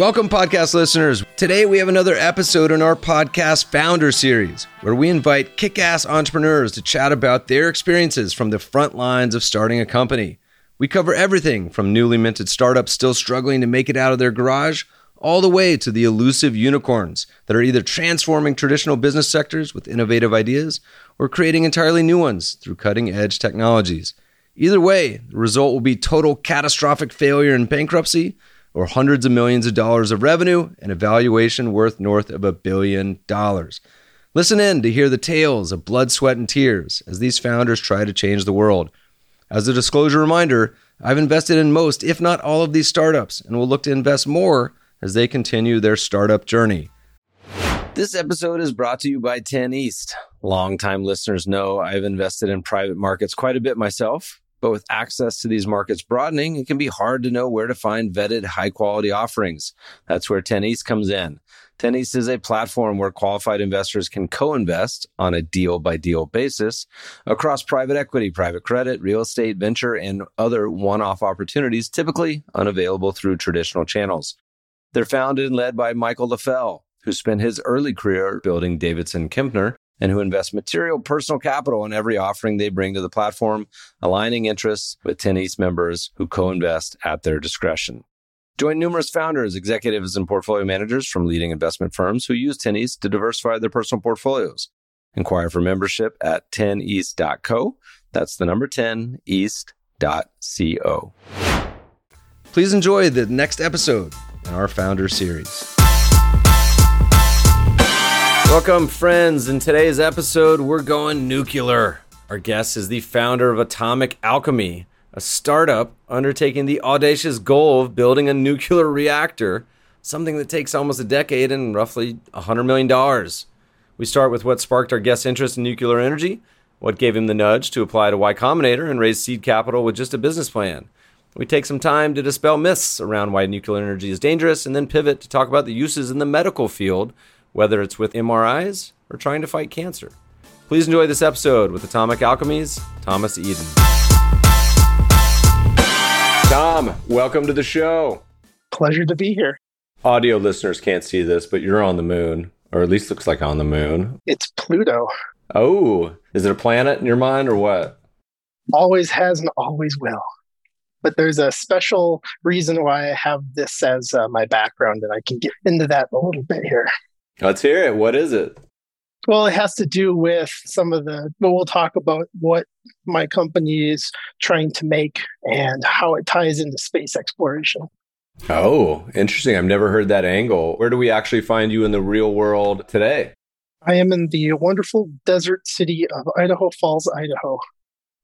Welcome, podcast listeners. Today, we have another episode in our podcast founder series, where we invite kick-ass entrepreneurs to chat about their experiences from the front lines of starting a company. We cover everything from newly minted startups still struggling to make it out of their garage, all the way to the elusive unicorns that are either transforming traditional business sectors with innovative ideas or creating entirely new ones through cutting-edge technologies. Either way, the result will be total catastrophic failure and bankruptcy, or hundreds of millions of dollars of revenue and a valuation worth north of $1 billion. Listen in to hear the tales of blood, sweat, and tears as these founders try to change the world. As a disclosure reminder, I've invested in most, if not all, of these startups and will look to invest more as they continue their startup journey. This episode is brought to you by 10 East. Longtime listeners know I've invested in private markets quite a bit myself. But with access to these markets broadening, it can be hard to know where to find vetted, high-quality offerings. That's where 10 East comes in. 10 East is a platform where qualified investors can co-invest on a deal-by-deal basis across private equity, private credit, real estate, venture, and other one-off opportunities typically unavailable through traditional channels. They're founded and led by Michael LaFell, who spent his early career building Davidson Kempner, and who invest material personal capital in every offering they bring to the platform, aligning interests with 10 East members who co-invest at their discretion. Join numerous founders, executives, and portfolio managers from leading investment firms who use 10 East to diversify their personal portfolios. Inquire for membership at 10east.co. That's the number 10east.co. Please enjoy the next episode in our founder series. Welcome, friends. In today's episode, we're going nuclear. Our guest is the founder of Atomic Alchemy, a startup undertaking the audacious goal of building a nuclear reactor, something that takes almost a decade and roughly $100 million. We start with what sparked our guest's interest in nuclear energy, what gave him the nudge to apply to Y Combinator and raise seed capital with just a business plan. We take some time to dispel myths around why nuclear energy is dangerous and then pivot to talk about the uses in the medical field, whether it's with MRIs or trying to fight cancer. Please enjoy this episode with Atomic Alchemy's Thomas Eiden. Tom, welcome to the show. Pleasure to be here. Audio listeners can't see this, but you're on the moon, or at least looks like on the moon. It's Pluto. Oh, is it a planet in your mind or what? Always has and always will. But there's a special reason why I have this as my background, and I can get into that a little bit here. Let's hear it. What is it? Well, it has to do with some of the, but we'll talk about what my company is trying to make and how it ties into space exploration. Oh, interesting. I've never heard that angle. Where do we actually find you in the real world today? I am in the wonderful desert city of Idaho Falls, Idaho.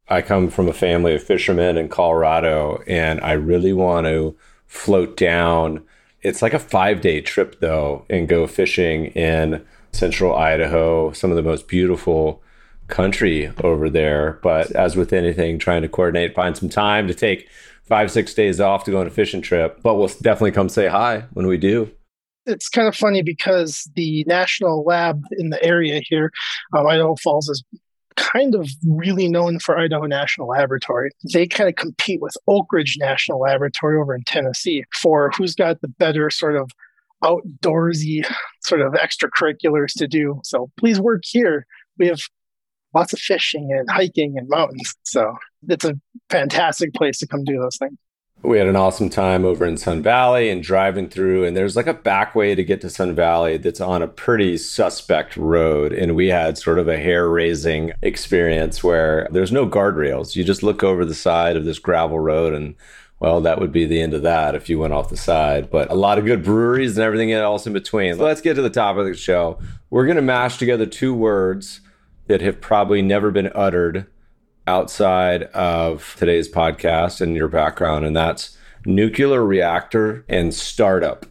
I come from a family of fishermen in Colorado, and I really want to float down. It's like a 5-day trip, though, and go fishing in central Idaho, some of the most beautiful country over there. But as with anything, trying to coordinate, find some time to take 5-6 days off to go on a fishing trip. But we'll definitely come say hi when we do. It's kind of funny because the national lab in the area here, Idaho Falls, is kind of really known for Idaho National Laboratory. They kind of compete with Oak Ridge National Laboratory over in Tennessee for who's got the better sort of outdoorsy sort of extracurriculars to do. So please work here. We have lots of fishing and hiking and mountains. So it's a fantastic place to come do those things. We had an awesome time over in Sun Valley and driving through, and there's like a back way to get to Sun Valley that's on a pretty suspect road. And we had sort of a hair-raising experience where there's no guardrails. You just look over the side of this gravel road and, well, that would be the end of that if you went off the side. But a lot of good breweries and everything else in between. So let's get to the top of the show. We're going to mash together two words that have probably never been uttered outside of today's podcast and your background, and that's nuclear reactor and startup.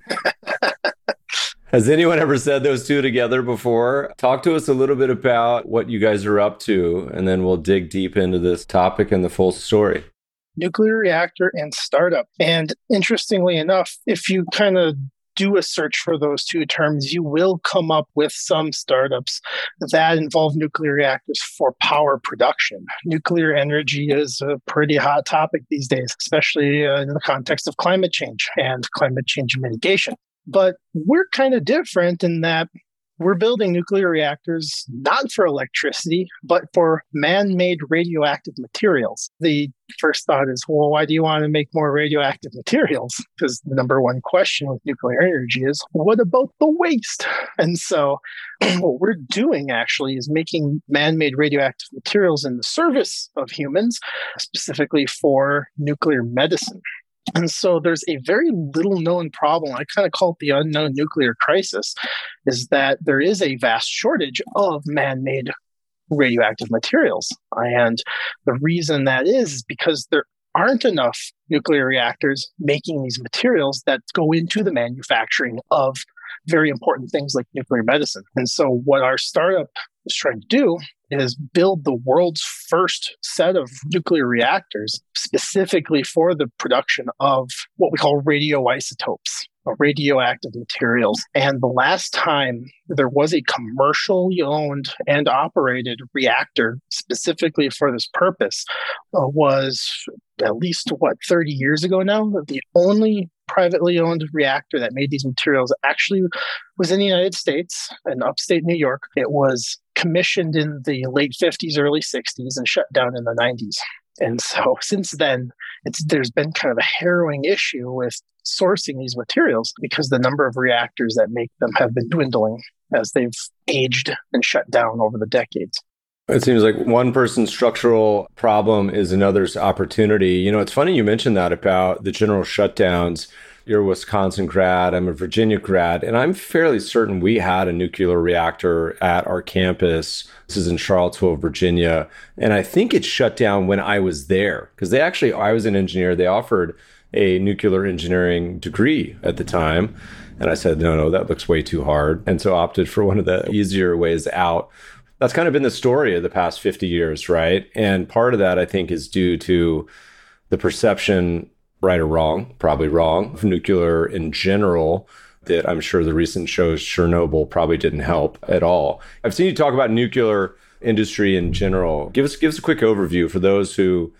Has anyone ever said those two together before? Talk to us a little bit about what you guys are up to, and then we'll dig deep into this topic and the full story. Nuclear reactor and startup. And interestingly enough, if you kind of do a search for those two terms, you will come up with some startups that involve nuclear reactors for power production. Nuclear energy is a pretty hot topic these days, especially in the context of climate change and climate change mitigation. But we're kind of different in that we're building nuclear reactors not for electricity, but for man-made radioactive materials. The first thought is, well, why do you want to make more radioactive materials? Because the number one question with nuclear energy is, what about the waste? And so what we're doing actually is making man-made radioactive materials in the service of humans, specifically for nuclear medicine. And so there's a very little known problem. I kind of call it the unknown nuclear crisis, is that there is a vast shortage of man-made radioactive materials. And the reason that is because there aren't enough nuclear reactors making these materials that go into the manufacturing of very important things like nuclear medicine. And so what our startup is trying to do is build the world's first set of nuclear reactors specifically for the production of what we call radioisotopes, or radioactive materials. And the last time there was a commercially owned and operated reactor specifically for this purpose was at least, 30 years ago now? The only privately owned reactor that made these materials actually was in the United States, in upstate New York. It was commissioned in the late 50s, early 60s, and shut down in the 90s. And so since then, there's been kind of a harrowing issue with sourcing these materials because the number of reactors that make them have been dwindling as they've aged and shut down over the decades. It seems like one person's structural problem is another's opportunity. You know, it's funny you mentioned that about the general shutdowns. You're a Wisconsin grad, I'm a Virginia grad, and I'm fairly certain we had a nuclear reactor at our campus. This is in Charlottesville, Virginia. And I think it shut down when I was there because I was an engineer. They offered a nuclear engineering degree at the time. And I said, no, that looks way too hard. And so opted for one of the easier ways out. That's kind of been the story of the past 50 years, right? And part of that, I think, is due to the perception, right or wrong, probably wrong, of nuclear in general, that I'm sure the recent shows Chernobyl probably didn't help at all. I've seen you talk about nuclear industry in general. Give us a quick overview for those who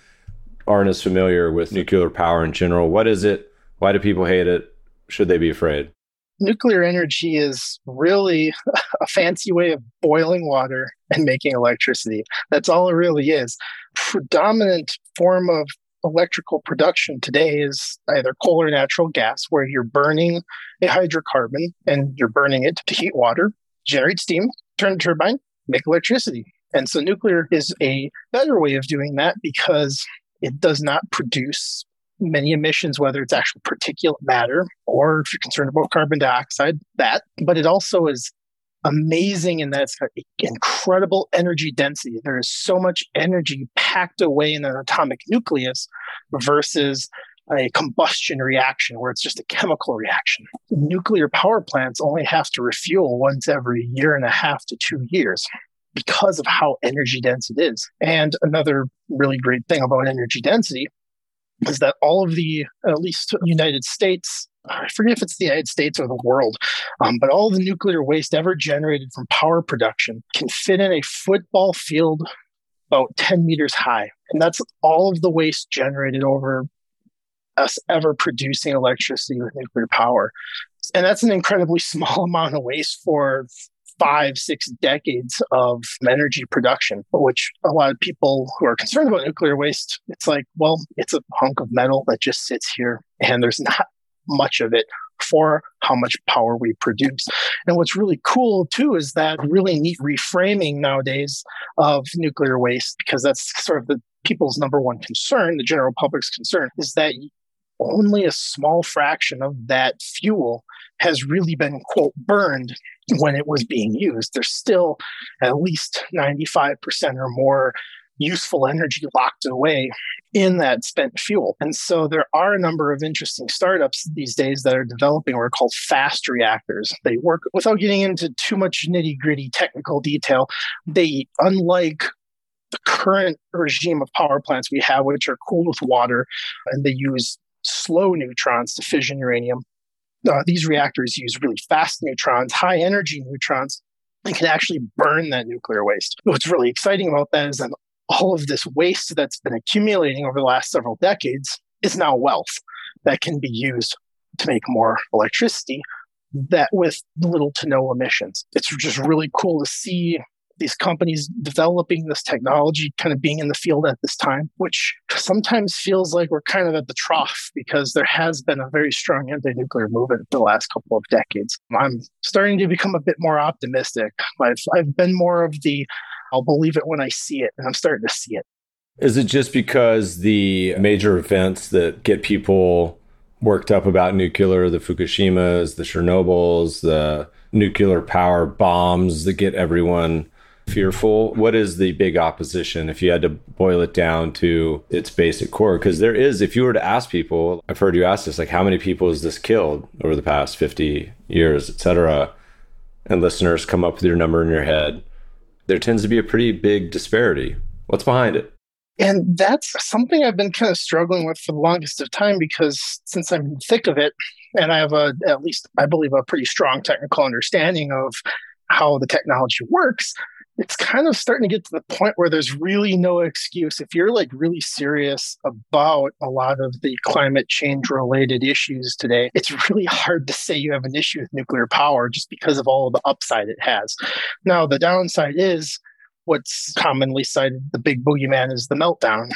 aren't as familiar with nuclear power in general. What is it? Why do people hate it? Should they be afraid? Nuclear energy is really a fancy way of boiling water and making electricity. That's all it really is. Predominant form of electrical production today is either coal or natural gas, where you're burning a hydrocarbon and you're burning it to heat water, generate steam, turn a turbine, make electricity. And so nuclear is a better way of doing that because it does not produce many emissions, whether it's actual particulate matter or if you're concerned about carbon dioxide, that. But it also is amazing in that it's got incredible energy density. There is so much energy packed away in an atomic nucleus versus a combustion reaction where it's just a chemical reaction. Nuclear power plants only have to refuel once every 1.5 to 2 years. Because of how energy dense it is. And another really great thing about energy density is that all of the, at least United States, I forget if it's the United States or the world, but all the nuclear waste ever generated from power production can fit in a football field about 10 meters high. And that's all of the waste generated over us ever producing electricity with nuclear power. And that's an incredibly small amount of waste for 5-6 decades of energy production, which a lot of people who are concerned about nuclear waste, it's like, well, it's a hunk of metal that just sits here and there's not much of it for how much power we produce. And what's really cool too is that really neat reframing nowadays of nuclear waste, because that's sort of the people's number one concern, the general public's concern, is that only a small fraction of that fuel has really been, quote, burned when it was being used. There's still at least 95% or more useful energy locked away in that spent fuel. And so there are a number of interesting startups these days that are developing what are called fast reactors. They work without getting into too much nitty-gritty technical detail. They, unlike the current regime of power plants we have, which are cooled with water, and they use slow neutrons to fission uranium, these reactors use really fast neutrons, high-energy neutrons, and can actually burn that nuclear waste. What's really exciting about that is that all of this waste that's been accumulating over the last several decades is now wealth that can be used to make more electricity, that with little to no emissions. It's just really cool to see these companies developing this technology, kind of being in the field at this time, which sometimes feels like we're kind of at the trough because there has been a very strong anti-nuclear movement the last couple of decades. I'm starting to become a bit more optimistic. I've been more of the, I'll believe it when I see it, and I'm starting to see it. Is it just because the major events that get people worked up about nuclear, the Fukushimas, the Chernobyls, the nuclear power bombs that get everyone fearful? What is the big opposition if you had to boil it down to its basic core? Because there is, if you were to ask people, I've heard you ask this, like how many people has this killed over the past 50 years, et cetera, and listeners come up with your number in your head, there tends to be a pretty big disparity. What's behind it? And that's something I've been kind of struggling with for the longest of time, because since I'm in the thick of it, and I have at least I believe a pretty strong technical understanding of how the technology works, it's kind of starting to get to the point where there's really no excuse. If you're like really serious about a lot of the climate change related issues today, it's really hard to say you have an issue with nuclear power just because of all the upside it has. Now, the downside is what's commonly cited, the big boogeyman is the meltdown.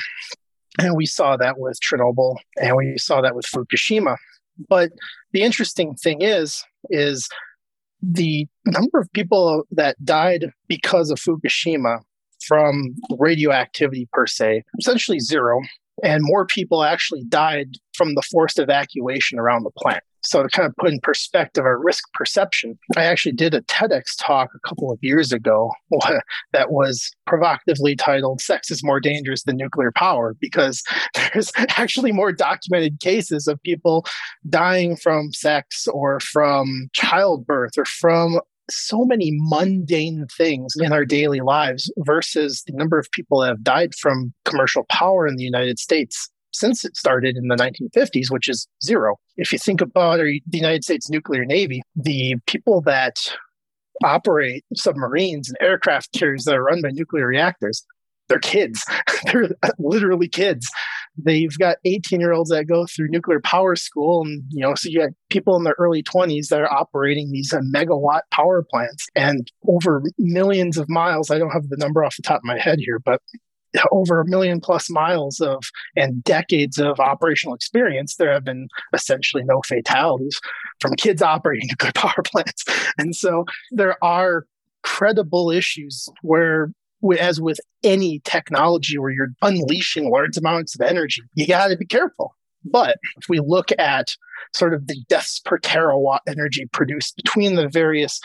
And we saw that with Chernobyl, and we saw that with Fukushima. But the interesting thing is the number of people that died because of Fukushima from radioactivity per se, essentially zero, and more people actually died from the forced evacuation around the plant. So to kind of put in perspective our risk perception, I actually did a TEDx talk a couple of years ago that was provocatively titled "Sex is More Dangerous Than Nuclear Power," because there's actually more documented cases of people dying from sex or from childbirth or from so many mundane things in our daily lives versus the number of people that have died from commercial power in the United States since it started in the 1950s, which is zero. If you think about the United States nuclear navy, the people that operate submarines and aircraft carriers that are run by nuclear reactors, they're kids. They're literally kids. They've got 18-year-olds that go through nuclear power school. And, you know, so you got people in their early 20s that are operating these megawatt power plants and over millions of miles. I don't have the number off the top of my head here, but over a million plus miles of and decades of operational experience, there have been essentially no fatalities from kids operating nuclear power plants. And so there are credible issues where, as with any technology where you're unleashing large amounts of energy, you got to be careful. But if we look at sort of the deaths per terawatt energy produced between the various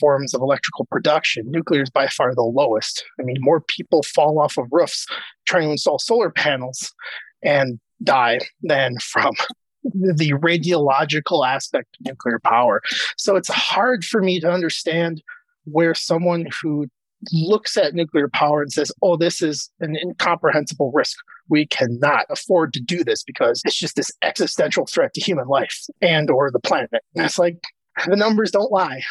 forms of electrical production, nuclear is by far the lowest. I mean, more people fall off of roofs trying to install solar panels and die than from the radiological aspect of nuclear power. So it's hard for me to understand where someone who looks at nuclear power and says, oh, this is an incomprehensible risk. We cannot afford to do this because it's just this existential threat to human life and or the planet. And it's like, the numbers don't lie.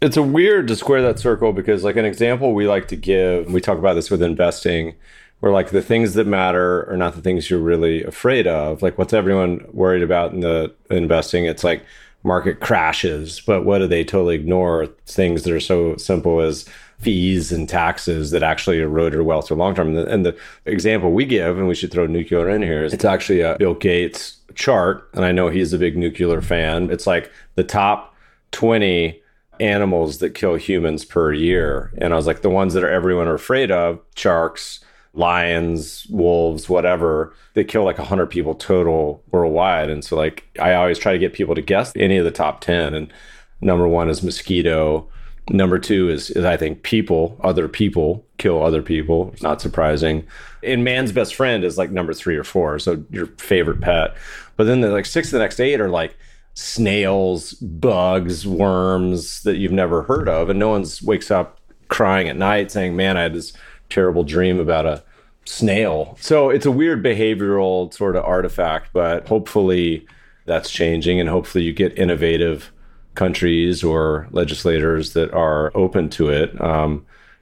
It's a weird to square that circle because like an example we like to give, and we talk about this with investing, where like the things that matter are not the things you're really afraid of. Like what's everyone worried about in the investing? It's like market crashes, but what do they totally ignore? Things that are so simple as fees and taxes that actually erode your wealth for long term. And the example we give, and we should throw nuclear in here, is it's actually a Bill Gates chart. And I know he's a big nuclear fan. It's like the top 20 animals that kill humans per year. And I was like, the ones that are everyone are afraid of, sharks, lions, wolves, whatever, they kill like 100 people total worldwide. And so like, I always try to get people to guess any of the top 10. And number one is mosquito. Number two is I think people, other people kill other people. It's not surprising. And man's best friend is like number 3 or 4. So your favorite pet. But then the like 6 of the next 8 are like snails, bugs, worms that you've never heard of. And no one wakes up crying at night saying, man, I had this terrible dream about a snail. So it's a weird behavioral sort of artifact, but hopefully that's changing. And hopefully you get innovative countries or legislators that are open to it.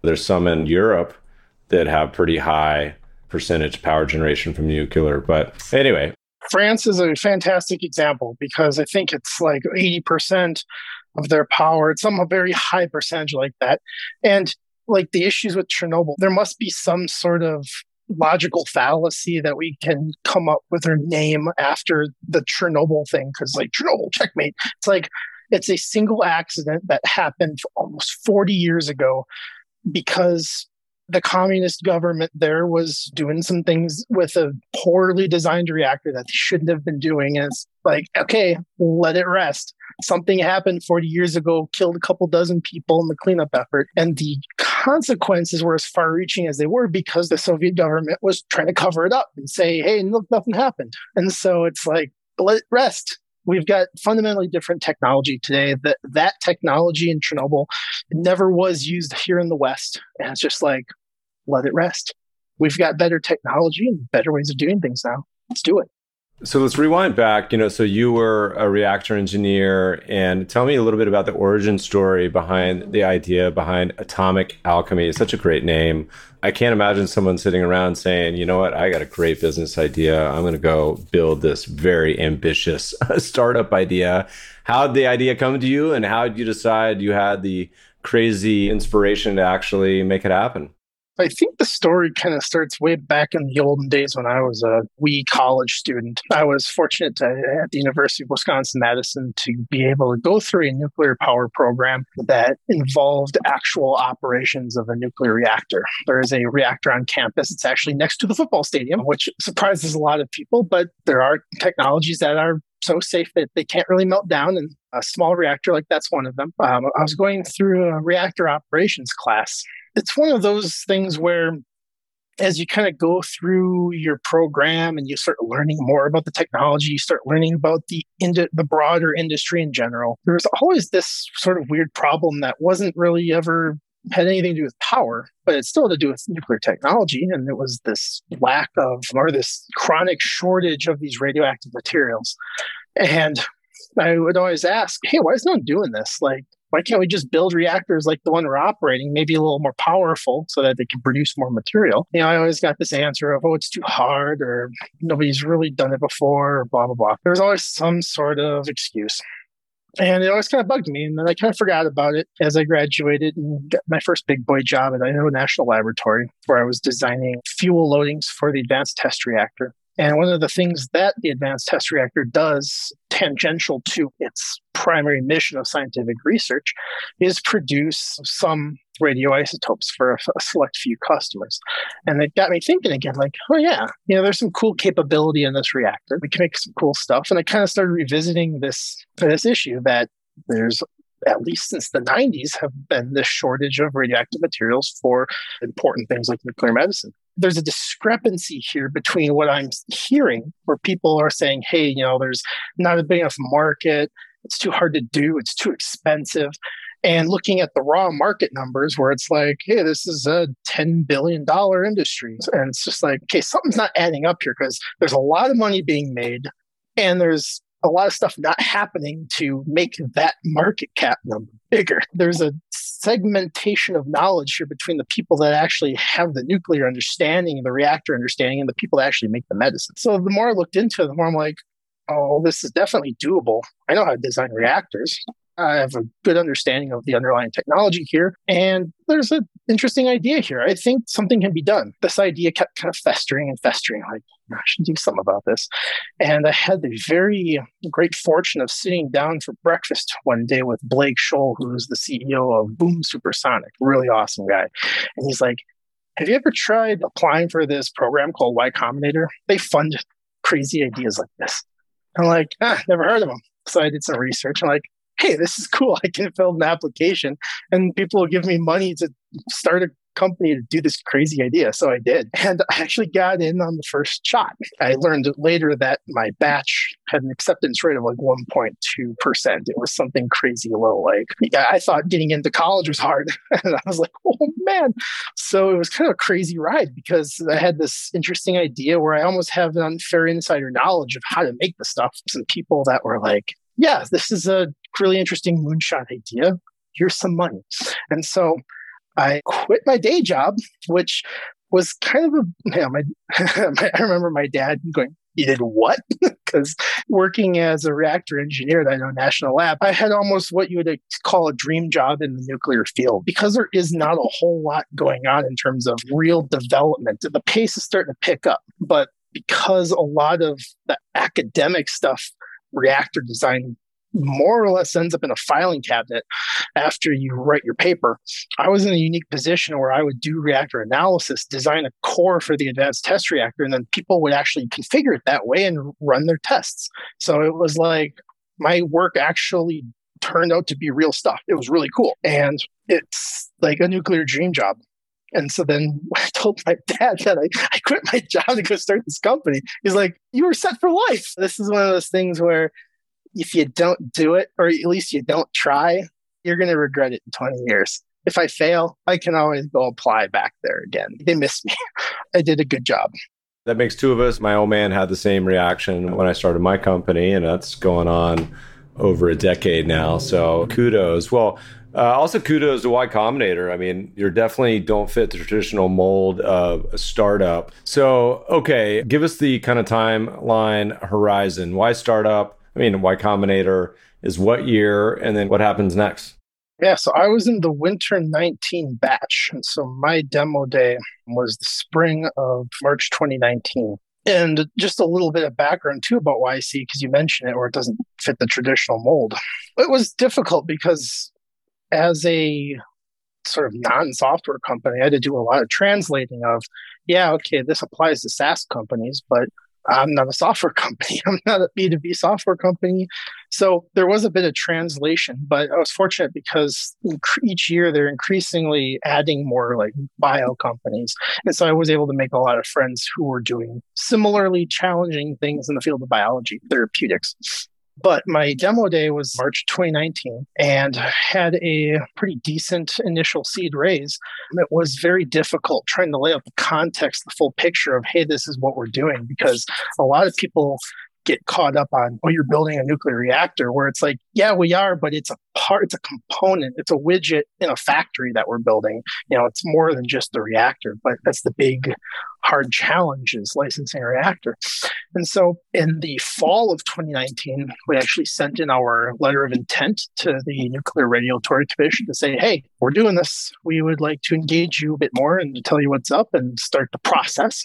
There's some in Europe that have pretty high percentage power generation from nuclear. But anyway. France is a fantastic example because I think it's like 80% of their power. It's some very high percentage like that. And like the issues with Chernobyl, there must be some sort of logical fallacy that we can come up with or name after the Chernobyl thing. Because like Chernobyl, checkmate. It's like, it's a single accident that happened almost 40 years ago because the communist government there was doing some things with a poorly designed reactor that they shouldn't have been doing. And it's like, okay, let it rest. Something happened 40 years ago, killed a couple dozen people in the cleanup effort. And the consequences were as far-reaching as they were because the Soviet government was trying to cover it up and say, hey, look, nothing happened. And so it's like, let it rest. We've got fundamentally different technology today. That technology in Chernobyl never was used here in the West. And it's just like, let it rest. We've got better technology and better ways of doing things now. Let's do it. So let's rewind back. So you were a reactor engineer, and tell me a little bit about the origin story behind the idea behind Atomic Alchemy. It's such a great name. I can't imagine someone sitting around saying, you know what, I got a great business idea. I'm going to go build this very ambitious startup idea. How'd the idea come to you, and how'd you decide you had the crazy inspiration to actually make it happen? I think the story kind of starts way back in the olden days when I was a wee college student. I was fortunate at the University of Wisconsin-Madison to be able to go through a nuclear power program that involved actual operations of a nuclear reactor. There is a reactor on campus. It's actually next to the football stadium, which surprises a lot of people, but there are technologies that are so safe that they can't really melt down, and a small reactor like that's one of them. I was going through a reactor operations class. It's one of those things where as you kind of go through your program and you start learning more about the technology, you start learning about the broader industry in general, there was always this sort of weird problem that wasn't really ever had anything to do with power, but it's still to do with nuclear technology. And it was this lack of, or this chronic shortage of these radioactive materials. And I would always ask, hey, why is no one doing this? Like, why can't we just build reactors like the one we're operating, maybe a little more powerful so that they can produce more material? I always got this answer of, oh, it's too hard, or nobody's really done it before, or blah, blah, blah. There was always some sort of excuse. And it always kind of bugged me. And then I kind of forgot about it as I graduated and got my first big boy job at Idaho National Laboratory, where I was designing fuel loadings for the Advanced Test Reactor. And one of the things that the Advanced Test Reactor does, tangential to its primary mission of scientific research, is produce some radioisotopes for a select few customers. And it got me thinking again, like, oh yeah, there's some cool capability in this reactor. We can make some cool stuff. And I kind of started revisiting this issue that there's, at least since the 90s, have been this shortage of radioactive materials for important things like nuclear medicine. There's a discrepancy here between what I'm hearing, where people are saying, hey, there's not a big enough market, it's too hard to do, it's too expensive. And looking at the raw market numbers where it's like, hey, this is a $10 billion industry. And it's just like, okay, something's not adding up here because there's a lot of money being made and there's a lot of stuff not happening to make that market cap number bigger. There's a segmentation of knowledge here between the people that actually have the nuclear understanding, the reactor understanding, and the people that actually make the medicine. So the more I looked into it, the more I'm like, oh, this is definitely doable. I know how to design reactors. I have a good understanding of the underlying technology here. And there's an interesting idea here. I think something can be done. This idea kept kind of festering and festering. Like, I should do something about this. And I had the very great fortune of sitting down for breakfast one day with Blake Scholl, who's the CEO of Boom Supersonic, really awesome guy. And he's like, have you ever tried applying for this program called Y Combinator? They fund crazy ideas like this. I'm like, never heard of them. So I did some research. I'm like, hey, this is cool. I can fill an application and people will give me money to start a company to do this crazy idea. So I did. And I actually got in on the first shot. I learned later that my batch had an acceptance rate of like 1.2%. It was something crazy low. Like, yeah, I thought getting into college was hard. And I was like, oh man. So it was kind of a crazy ride because I had this interesting idea where I almost have an unfair insider knowledge of how to make the stuff. Some people that were like, yeah, this is a really interesting moonshot idea. Here's some money. And so I quit my day job, which was kind of a, you know, I remember my dad going, you did what? Because working as a reactor engineer at Idaho National Lab, I had almost what you would call a dream job in the nuclear field because there is not a whole lot going on in terms of real development. The pace is starting to pick up, but because a lot of the academic stuff, reactor design, more or less ends up in a filing cabinet after you write your paper. I was in a unique position where I would do reactor analysis, design a core for the Advanced Test Reactor, and then people would actually configure it that way and run their tests. So it was like my work actually turned out to be real stuff. It was really cool. And it's like a nuclear dream job. And so then I told my dad that I quit my job to go start this company. He's like, you were set for life. This is one of those things where if you don't do it, or at least you don't try, you're going to regret it in 20 years. If I fail, I can always go apply back there again. They missed me. I did a good job. That makes two of us. My old man had the same reaction when I started my company, and that's going on over a decade now. So kudos. Well, also kudos to Y Combinator. I mean, you definitely don't fit the traditional mold of a startup. So, okay, give us the kind of timeline horizon. Why startup? I mean, Y Combinator is what year, and then what happens next? Yeah, so I was in the winter 19 batch. And so my demo day was the spring of March 2019. And just a little bit of background too about YC, because you mentioned it, or it doesn't fit the traditional mold. It was difficult because as a sort of non-software company, I had to do a lot of translating of, yeah, okay, this applies to SaaS companies, but I'm not a software company. I'm not a B2B software company. So there was a bit of translation, but I was fortunate because each year they're increasingly adding more like bio companies. And so I was able to make a lot of friends who were doing similarly challenging things in the field of biology, therapeutics. But my demo day was March 2019 and had a pretty decent initial seed raise. It was very difficult trying to lay out the context, the full picture of, hey, this is what we're doing, because a lot of people get caught up on, oh, you're building a nuclear reactor, where it's like, yeah, we are, but it's a part, it's a component, it's a widget in a factory that we're building. You know, it's more than just the reactor, but that's the big hard challenge is licensing a reactor. And so in the fall of 2019, we actually sent in our letter of intent to the Nuclear Regulatory Commission to say, hey, we're doing this. We would like to engage you a bit more and to tell you what's up and start the process.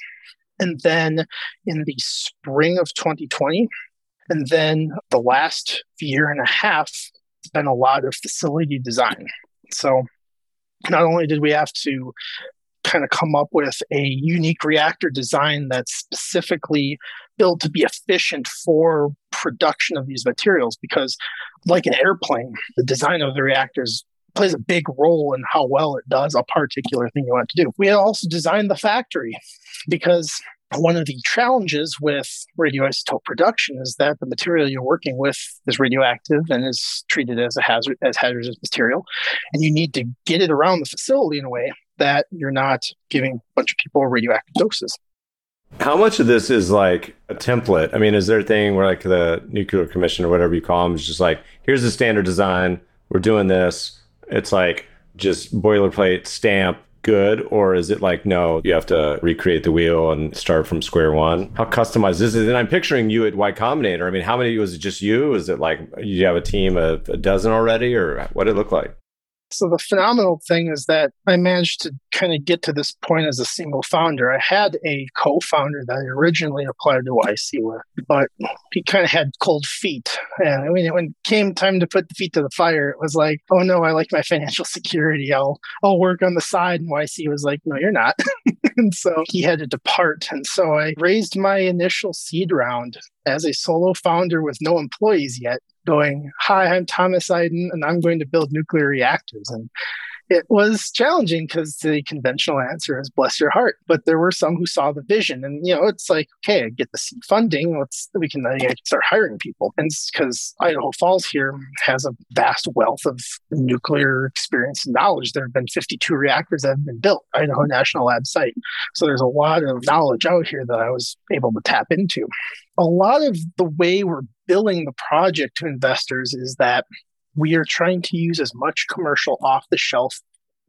And then in the spring of 2020, and then the last year and a half, it's been a lot of facility design. So not only did we have to kind of come up with a unique reactor design that's specifically built to be efficient for production of these materials, because like an airplane, the design of the reactors plays a big role in how well it does a particular thing you want to do. We also designed the factory because one of the challenges with radioisotope production is that the material you're working with is radioactive and is treated as a hazard, as hazardous material. And you need to get it around the facility in a way that you're not giving a bunch of people radioactive doses. How much of this is like a template? I mean, is there a thing where like the nuclear commission or whatever you call them is just like, here's the standard design, we're doing this. It's like just boilerplate, stamp, good, or is it like, no, you have to recreate the wheel and start from square one? How customized is it? And I'm picturing you at Y Combinator. I mean, how many, was it just you? Is it like you have a team of a dozen already, or what did it look like? So the phenomenal thing is that I managed to kind of get to this point as a single founder. I had a co-founder that I originally applied to YC with, but he kind of had cold feet. And I mean, when it came time to put the feet to the fire, it was like, oh no, I like my financial security. I'll work on the side. And YC was like, no, you're not. And so he had to depart. And so I raised my initial seed round as a solo founder with no employees yet. going, hi, I'm Thomas Eiden, and I'm going to build nuclear reactors. And it was challenging because the conventional answer is bless your heart. But there were some who saw the vision. And, you know, it's like, okay, I get the seed funding. We can start hiring people. And it's because Idaho Falls here has a vast wealth of nuclear experience and knowledge. There have been 52 reactors that have been built, Idaho National Lab site. So there's a lot of knowledge out here that I was able to tap into. A lot of the way we're billing the project to investors is that we are trying to use as much commercial off-the-shelf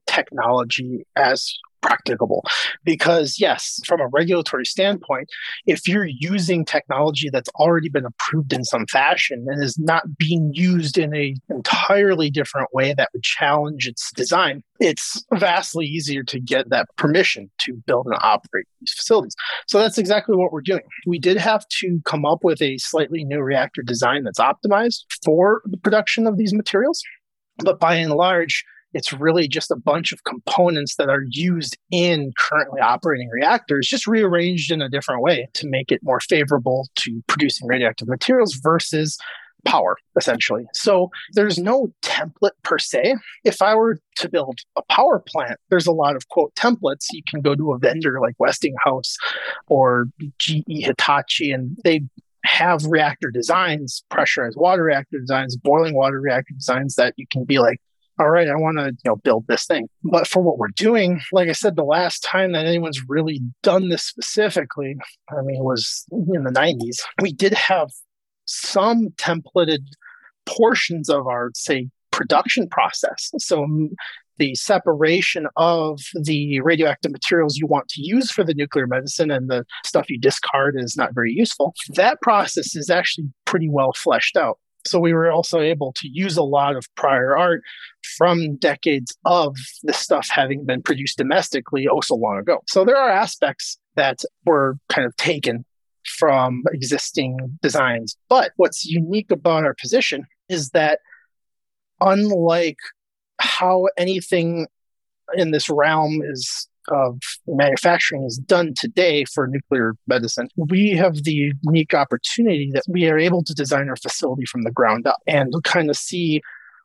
technology as practicable. Because yes, from a regulatory standpoint, if you're using technology that's already been approved in some fashion and is not being used in an entirely different way that would challenge its design, it's vastly easier to get that permission to build and operate these facilities. So that's exactly what we're doing. We did have to come up with a slightly new reactor design that's optimized for the production of these materials. But by and large, it's really just a bunch of components that are used in currently operating reactors, just rearranged in a different way to make it more favorable to producing radioactive materials versus power, essentially. So there's no template per se. If I were to build a power plant, there's a lot of, quote, templates. You can go to a vendor like Westinghouse or GE Hitachi, and they have reactor designs, pressurized water reactor designs, boiling water reactor designs that you can be like, all right, I want to build this thing. But for what we're doing, like I said, the last time that anyone's really done this specifically, I mean, was in the 90s. We did have some templated portions of our, say, production process. So the separation of the radioactive materials you want to use for the nuclear medicine and the stuff you discard is not very useful. That process is actually pretty well fleshed out. So we were also able to use a lot of prior art from decades of this stuff having been produced domestically oh so long ago. So there are aspects that were kind of taken from existing designs. But what's unique about our position is that unlike how anything in this realm is of manufacturing is done today for nuclear medicine, we have the unique opportunity that we are able to design our facility from the ground up and kind of see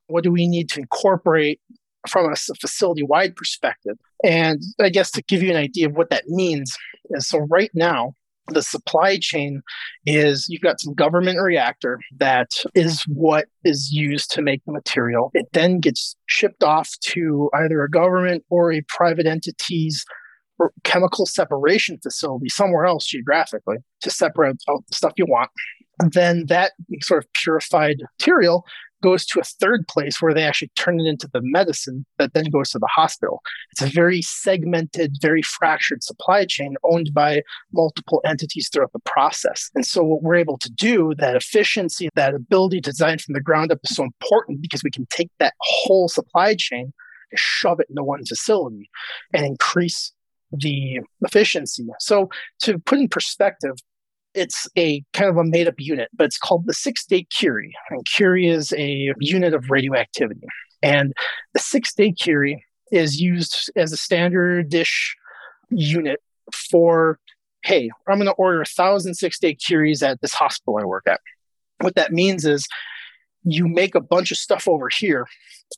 what do we need to incorporate from a facility-wide perspective. And I guess to give you an idea of what that means, is so right now, the supply chain is you've got some government reactor that is what is used to make the material. It then gets shipped off to either a government or a private entity's chemical separation facility somewhere else geographically to separate out the stuff you want. And then that sort of purified material goes to a third place where they actually turn it into the medicine that then goes to the hospital. It's a very segmented, very fractured supply chain owned by multiple entities throughout the process. And so what we're able to do, that efficiency, that ability to design from the ground up is so important because we can take that whole supply chain and shove it into one facility and increase the efficiency. So to put in perspective, it's a kind of a made-up unit, but it's called the six-day Curie. And Curie is a unit of radioactivity. And the six-day Curie is used as a standard-ish unit for, hey, I'm going to order 1,000 six-day Curies at this hospital I work at. What that means is you make a bunch of stuff over here,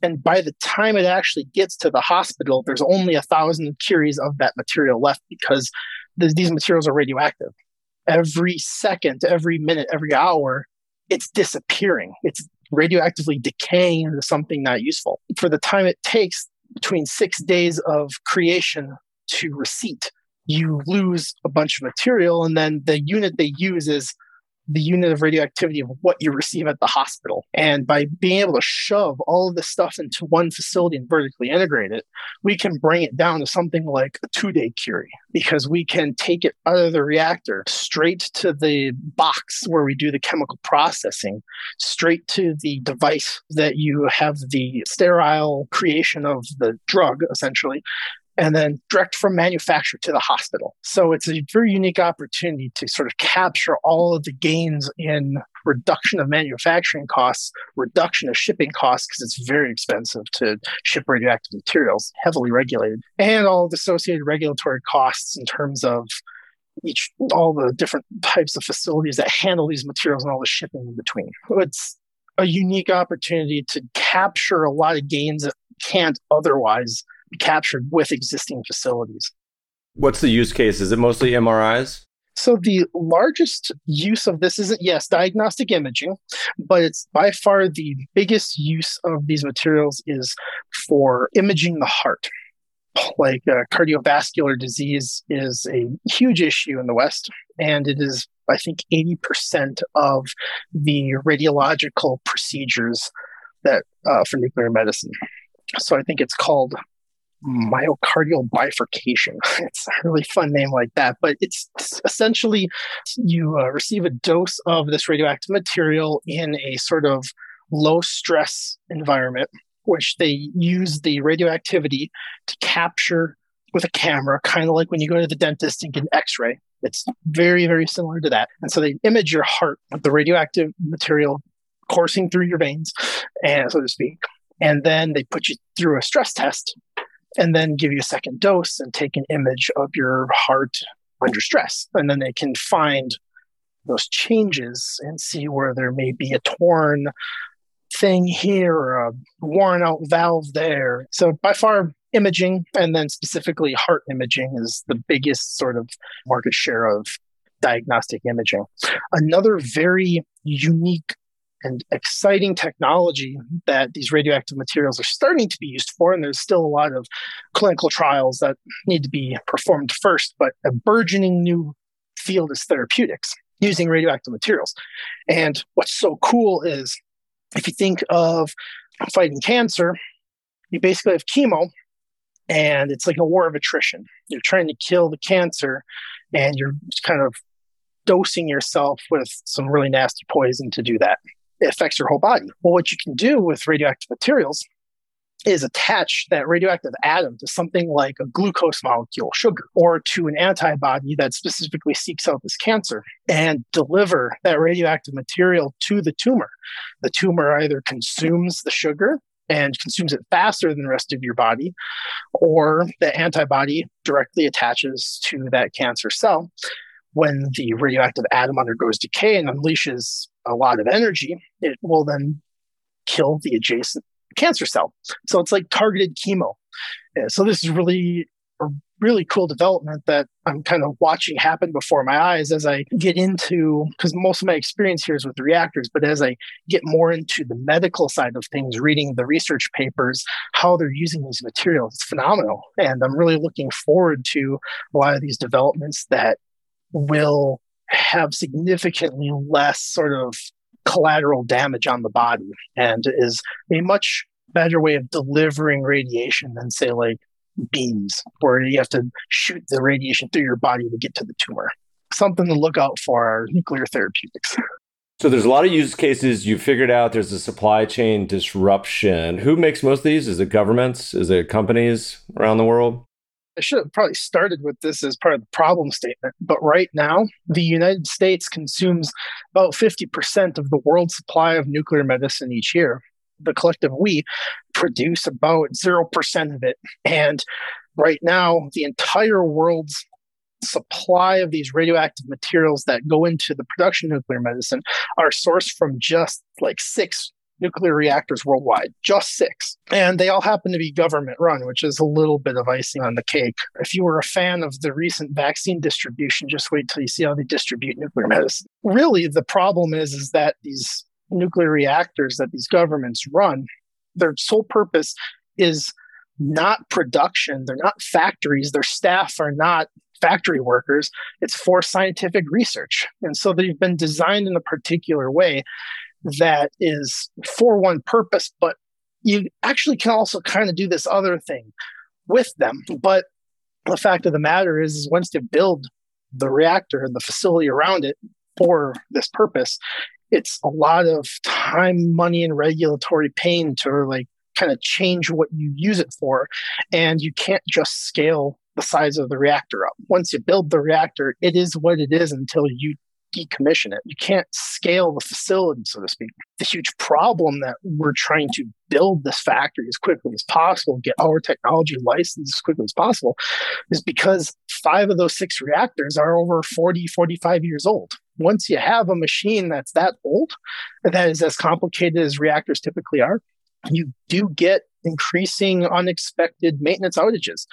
and by the time it actually gets to the hospital, there's only 1,000 Curies of that material left because these materials are radioactive. Every second, every minute, every hour, it's disappearing. It's radioactively decaying into something not useful. For the time it takes between 6 days of creation to receipt, you lose a bunch of material, and then the unit they use is the unit of radioactivity of what you receive at the hospital. And by being able to shove all of this stuff into one facility and vertically integrate it, we can bring it down to something like a 2-day Curie because we can take it out of the reactor straight to the box where we do the chemical processing, straight to the device that you have the sterile creation of the drug, essentially, and then direct from manufacturer to the hospital. So it's a very unique opportunity to sort of capture all of the gains in reduction of manufacturing costs, reduction of shipping costs, because it's very expensive to ship radioactive materials, heavily regulated, and all the associated regulatory costs in terms of all the different types of facilities that handle these materials and all the shipping in between. It's a unique opportunity to capture a lot of gains that can't otherwise be captured with existing facilities. What's the use case? Is it mostly MRIs? So the largest use of this isn't, yes, diagnostic imaging, but it's by far the biggest use of these materials is for imaging the heart. Like cardiovascular disease is a huge issue in the West, and it is, I think, 80% of the radiological procedures that for nuclear medicine. So I think it's called myocardial bifurcation. It's a really fun name like that, but it's essentially you receive a dose of this radioactive material in a sort of low-stress environment, which they use the radioactivity to capture with a camera, kind of like when you go to the dentist and get an X-ray. It's very, very similar to that. And so they image your heart with the radioactive material coursing through your veins, and so to speak. And then they put you through a stress test and then give you a second dose and take an image of your heart under stress. And then they can find those changes and see where there may be a torn thing here or a worn out valve there. So by far, imaging, and then specifically heart imaging, is the biggest sort of market share of diagnostic imaging. Another very unique and exciting technology that these radioactive materials are starting to be used for, and there's still a lot of clinical trials that need to be performed first, but a burgeoning new field is therapeutics using radioactive materials. And what's so cool is if you think of fighting cancer, you basically have chemo, and it's like a war of attrition. You're trying to kill the cancer, and you're kind of dosing yourself with some really nasty poison to do that. It affects your whole body. Well, what you can do with radioactive materials is attach that radioactive atom to something like a glucose molecule, sugar, or to an antibody that specifically seeks out this cancer and deliver that radioactive material to the tumor. The tumor either consumes the sugar and consumes it faster than the rest of your body, or the antibody directly attaches to that cancer cell. When the radioactive atom undergoes decay and unleashes a lot of energy, it will then kill the adjacent cancer cell. So it's like targeted chemo. So this is really a really cool development that I'm kind of watching happen before my eyes as I get into, because most of my experience here is with reactors, but as I get more into the medical side of things, reading the research papers, how they're using these materials, it's phenomenal. And I'm really looking forward to a lot of these developments that will have significantly less sort of collateral damage on the body, and is a much better way of delivering radiation than, say, like beams, where you have to shoot the radiation through your body to get to the tumor. Something to look out for are nuclear therapeutics. So there's a lot of use cases. You figured out there's a supply chain disruption. Who makes most of these? Is it governments? Is it companies around the world? I should have probably started with this as part of the problem statement, but right now, the United States consumes about 50% of the world's supply of nuclear medicine each year. The collective we produce about 0% of it. And right now, the entire world's supply of these radioactive materials that go into the production of nuclear medicine are sourced from just like 6 nuclear reactors worldwide, just 6. And they all happen to be government run, which is a little bit of icing on the cake. If you were a fan of the recent vaccine distribution, just wait till you see how they distribute nuclear medicine. Really, the problem is that these nuclear reactors that these governments run, their sole purpose is not production. They're not factories. Their staff are not factory workers. It's for scientific research. And so they've been designed in a particular way that is for one purpose, but you actually can also kind of do this other thing with them. But the fact of the matter is once they build the reactor and the facility around it for this purpose, it's a lot of time, money, and regulatory pain to like kind of change what you use it for. And you can't just scale the size of the reactor up. Once you build the reactor, it is what it is until you decommission it. You can't scale the facility, so to speak. The huge problem that we're trying to build this factory as quickly as possible, get our technology licensed as quickly as possible, is because 5 of those 6 reactors are over 40, 45 years old. once you have a machine that's that old, that is as complicated as reactors typically are, you do get increasing unexpected maintenance outages,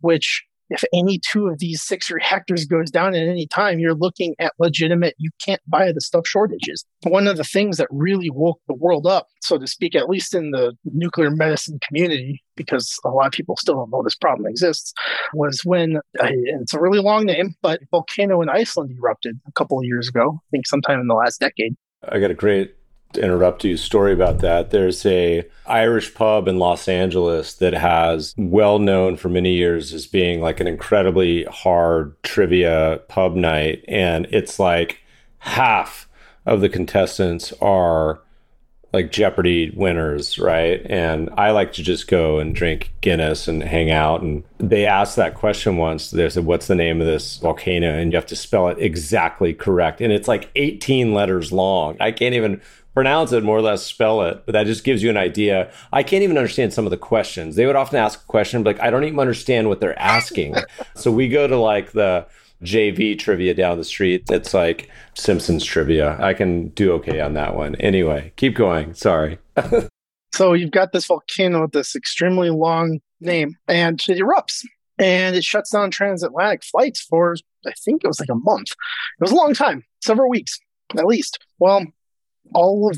which if any two of these six reactors goes down at any time, you're looking at legitimate, you can't buy the stuff shortages. One of the things that really woke the world up, so to speak, at least in the nuclear medicine community, because a lot of people still don't know this problem exists, was when, and it's a really long name, but a volcano in Iceland erupted a couple of years ago, I think sometime in the last decade. I got a great interrupt you story about that. There's a Irish pub in Los Angeles that has well known for many years as being like an incredibly hard trivia pub night. And it's like half of the contestants are like Jeopardy winners, right? And I like to just go and drink Guinness and hang out. And they asked that question once. They said, what's the name of this volcano? And you have to spell it exactly correct. And it's like 18 letters long. I can't even pronounce it, more or less spell it, but that just gives you an idea. I can't even understand some of the questions. They would often ask a question, but like, I don't even understand what they're asking. So we go to like the JV trivia down the street. It's like Simpsons trivia. I can do okay on that one. Anyway, keep going. Sorry. So you've got this volcano with this extremely long name, and it erupts and it shuts down transatlantic flights for, I think it was like a month. It was a long time, several weeks at least. Well, all of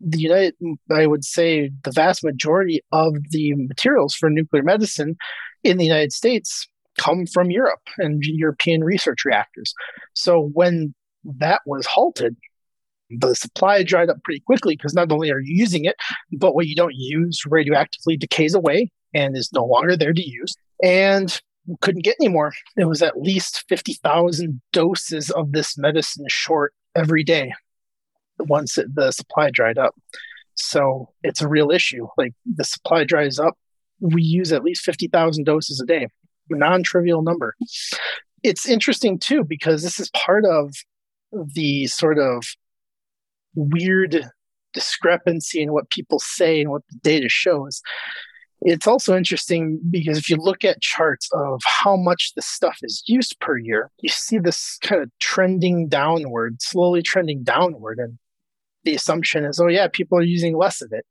the United, I would say the vast majority of the materials for nuclear medicine in the United States come from Europe and European research reactors. So when that was halted, the supply dried up pretty quickly because not only are you using it, but what you don't use radioactively decays away and is no longer there to use. And we couldn't get any more. It was at least 50,000 doses of this medicine short every day once the supply dried up. So it's a real issue. Like the supply dries up, we use at least 50,000 doses a day. Non-trivial number. It's interesting too, because this is part of the sort of weird discrepancy in what people say and what the data shows. It's also interesting because if you look at charts of how much this stuff is used per year, you see this kind of trending downward, slowly trending downward. And the assumption is, oh yeah, people are using less of it.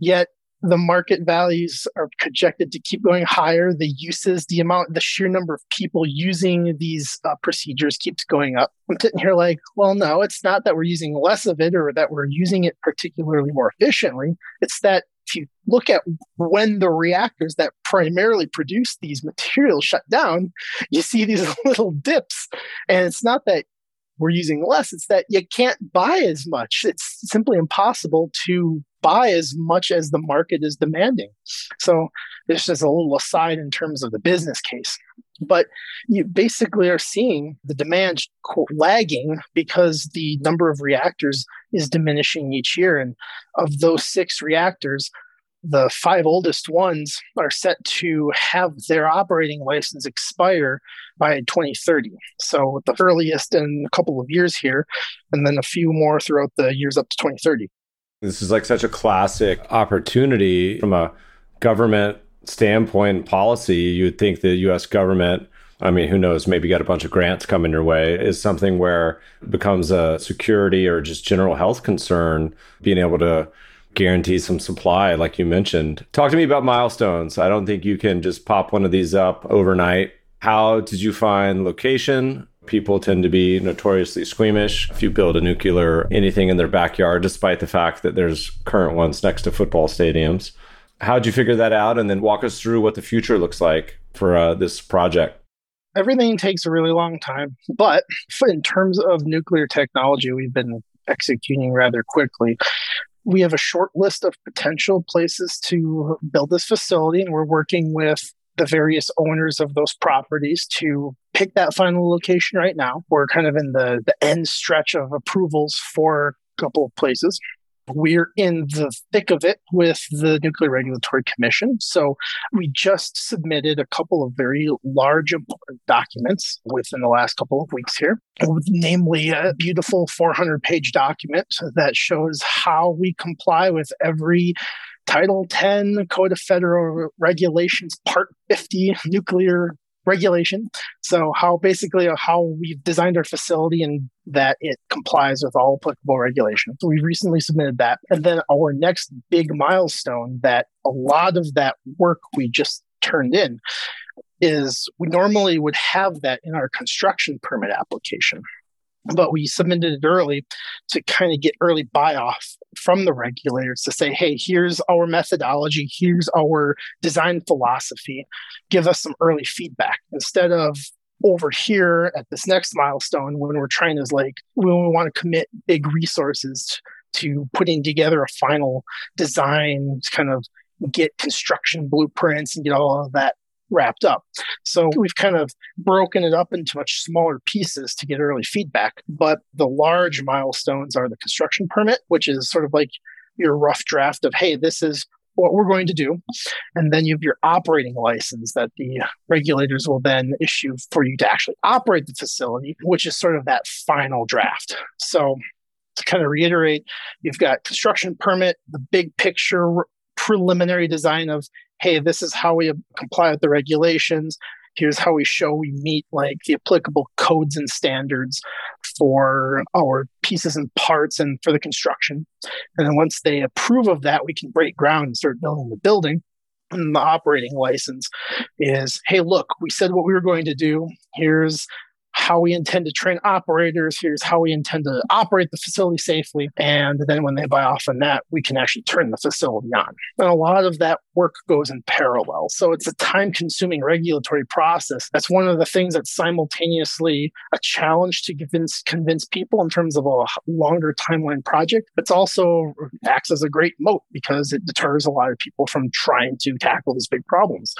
Yet the market values are projected to keep going higher. The uses, the amount, the sheer number of people using these procedures keeps going up. I'm sitting here like, well, no, it's not that we're using less of it or that we're using it particularly more efficiently. It's that if you look at when the reactors that primarily produce these materials shut down, you see these little dips. And it's not that we're using less, it's that you can't buy as much. It's simply impossible to buy as much as the market is demanding. So this is a little aside in terms of the business case. But you basically are seeing the demand, quote, lagging because the number of reactors is diminishing each year. And of those six reactors, the five oldest ones are set to have their operating license expire by 2030. So the earliest in a couple of years here, and then a few more throughout the years up to 2030. This is like such a classic opportunity from a government standpoint and policy. You would think the U.S. government, I mean, who knows, maybe got a bunch of grants coming your way, is something where it becomes a security or just general health concern, being able to guarantee some supply, like you mentioned. Talk to me about milestones. I don't think you can just pop one of these up overnight. How did you find location? People tend to be notoriously squeamish if you build a nuclear anything in their backyard, despite the fact that there's current ones next to football stadiums. How'd you figure that out? And then walk us through what the future looks like for this project. Everything takes a really long time, but in terms of nuclear technology, we've been executing rather quickly. We have a short list of potential places to build this facility, and we're working with the various owners of those properties to pick that final location right now. We're kind of in the end stretch of approvals for a couple of places. We're in the thick of it with the Nuclear Regulatory Commission. So we just submitted a couple of very large important documents within the last couple of weeks here, namely a beautiful 400-page document that shows how we comply with every Title 10 Code of Federal Regulations, Part 50 nuclear regulation. So how we've designed our facility and that it complies with all applicable regulations. So we recently submitted that. And then our next big milestone that a lot of that work we just turned in is we normally would have that in our construction permit application, but we submitted it early to kind of get early buy-off from the regulators to say, hey, here's our methodology, here's our design philosophy, give us some early feedback. Instead of over here at this next milestone, when we're trying to when we want to commit big resources to putting together a final design, to kind of get construction blueprints and get all of that wrapped up. So we've kind of broken it up into much smaller pieces to get early feedback. But the large milestones are the construction permit, which is sort of like your rough draft of, hey, this is what we're going to do. And then you have your operating license that the regulators will then issue for you to actually operate the facility, which is sort of that final draft. So to kind of reiterate, you've got construction permit, the big picture preliminary design of, hey, this is how we comply with the regulations. Here's how we show we meet the applicable codes and standards for our pieces and parts and for the construction. And then once they approve of that, we can break ground and start building the building. And the operating license is, hey, look, we said what we were going to do. Here's how we intend to train operators. Here's how we intend to operate the facility safely. And then when they buy off on that, we can actually turn the facility on. And a lot of that work goes in parallel. So it's a time-consuming regulatory process. That's one of the things that's simultaneously a challenge to convince people in terms of a longer timeline project. It's also acts as a great moat because it deters a lot of people from trying to tackle these big problems.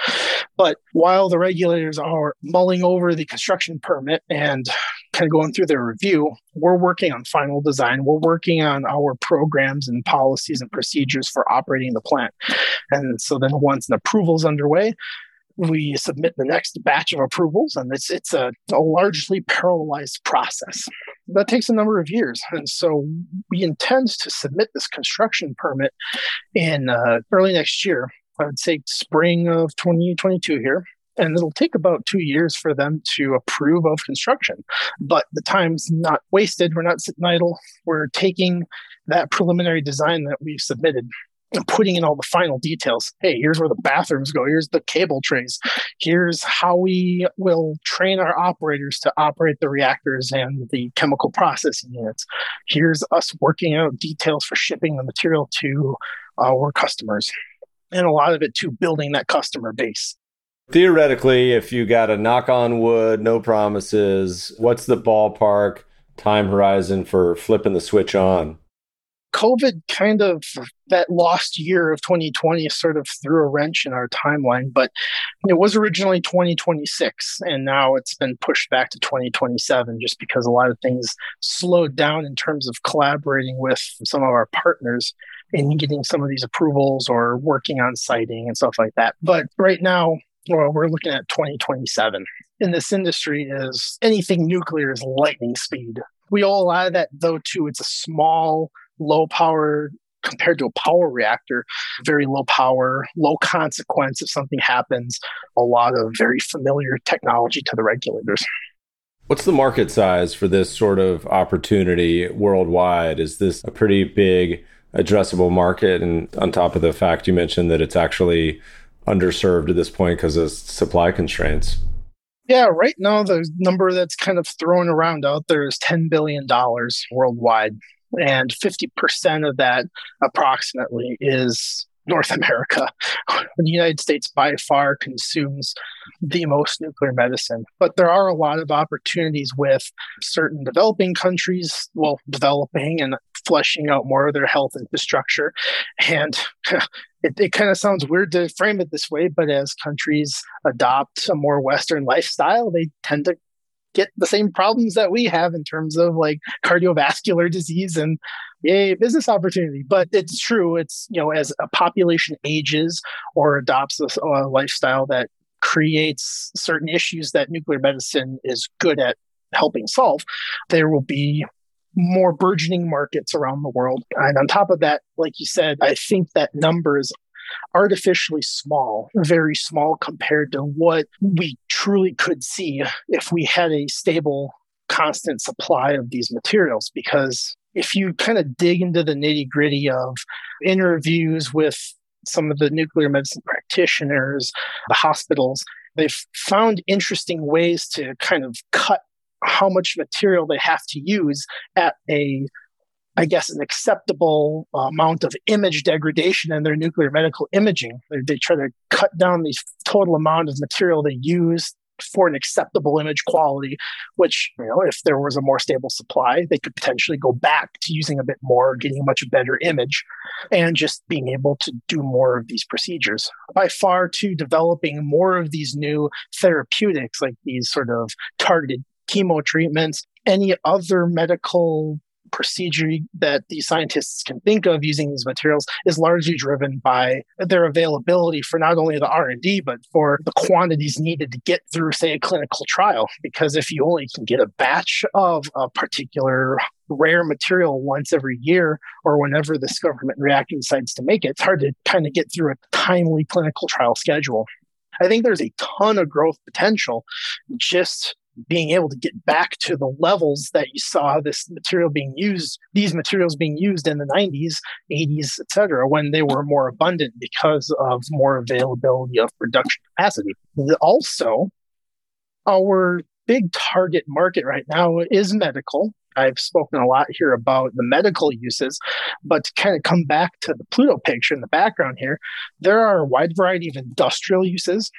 But while the regulators are mulling over the construction permit and kind of going through their review, we're working on final design. We're working on our programs and policies and procedures for operating the plant. And so then once an approval is underway, we submit the next batch of approvals, and it's a largely parallelized process. That takes a number of years. And so we intend to submit this construction permit in early next year. I would say spring of 2022 here. And it'll take about 2 years for them to approve of construction. But the time's not wasted. We're not sitting idle. We're taking that preliminary design that we've submitted and putting in all the final details. Hey, here's where the bathrooms go. Here's the cable trays. Here's how we will train our operators to operate the reactors and the chemical processing units. Here's us working out details for shipping the material to our customers. And a lot of it, too, building that customer base. Theoretically, if you got a knock on wood, no promises, what's the ballpark time horizon for flipping the switch on? COVID kind of, that lost year of 2020 sort of threw a wrench in our timeline, but it was originally 2026, and now it's been pushed back to 2027 just because a lot of things slowed down in terms of collaborating with some of our partners in getting some of these approvals or working on siting and stuff like that. But right now, well, we're looking at 2027. In this industry, is anything nuclear is lightning speed. We owe a lot of that, though, too. It's a small, low power compared to a power reactor, very low power, low consequence if something happens, a lot of very familiar technology to the regulators. What's the market size for this sort of opportunity worldwide? Is this a pretty big addressable market? And on top of the fact you mentioned that it's actually underserved at this point because of supply constraints. Yeah, right now the number that's kind of thrown around out there is $10 billion worldwide. And 50% of that approximately is North America. The United States by far consumes the most nuclear medicine. But there are a lot of opportunities with certain developing countries, well, developing and fleshing out more of their health infrastructure. And it kind of sounds weird to frame it this way, but as countries adopt a more Western lifestyle, they tend to get the same problems that we have in terms of cardiovascular disease and business opportunity. But it's true. It's, as a population ages or adopts a lifestyle that creates certain issues that nuclear medicine is good at helping solve, there will be more burgeoning markets around the world. And on top of that, like you said, I think that number is artificially small, very small compared to what we truly could see if we had a stable, constant supply of these materials. Because if you kind of dig into the nitty-gritty of interviews with some of the nuclear medicine practitioners, the hospitals, they've found interesting ways to kind of cut how much material they have to use at a, I guess, an acceptable amount of image degradation in their nuclear medical imaging. They try to cut down the total amount of material they use for an acceptable image quality, which, you know, if there was a more stable supply, they could potentially go back to using a bit more, getting a much better image, and just being able to do more of these procedures. By far, to developing more of these new therapeutics, like these sort of targeted chemo treatments, any other medical procedure that the scientists can think of using these materials is largely driven by their availability for not only the R&D, but for the quantities needed to get through, say, a clinical trial. Because if you only can get a batch of a particular rare material once every year, or whenever this government reactor decides to make it, it's hard to kind of get through a timely clinical trial schedule. I think there's a ton of growth potential just being able to get back to the levels that you saw this material being used, these materials being used in the 90s, 80s, et cetera, when they were more abundant because of more availability of production capacity. Also, our big target market right now is medical. I've spoken a lot here about the medical uses, but to kind of come back to the Pluto picture in the background here, there are a wide variety of industrial uses.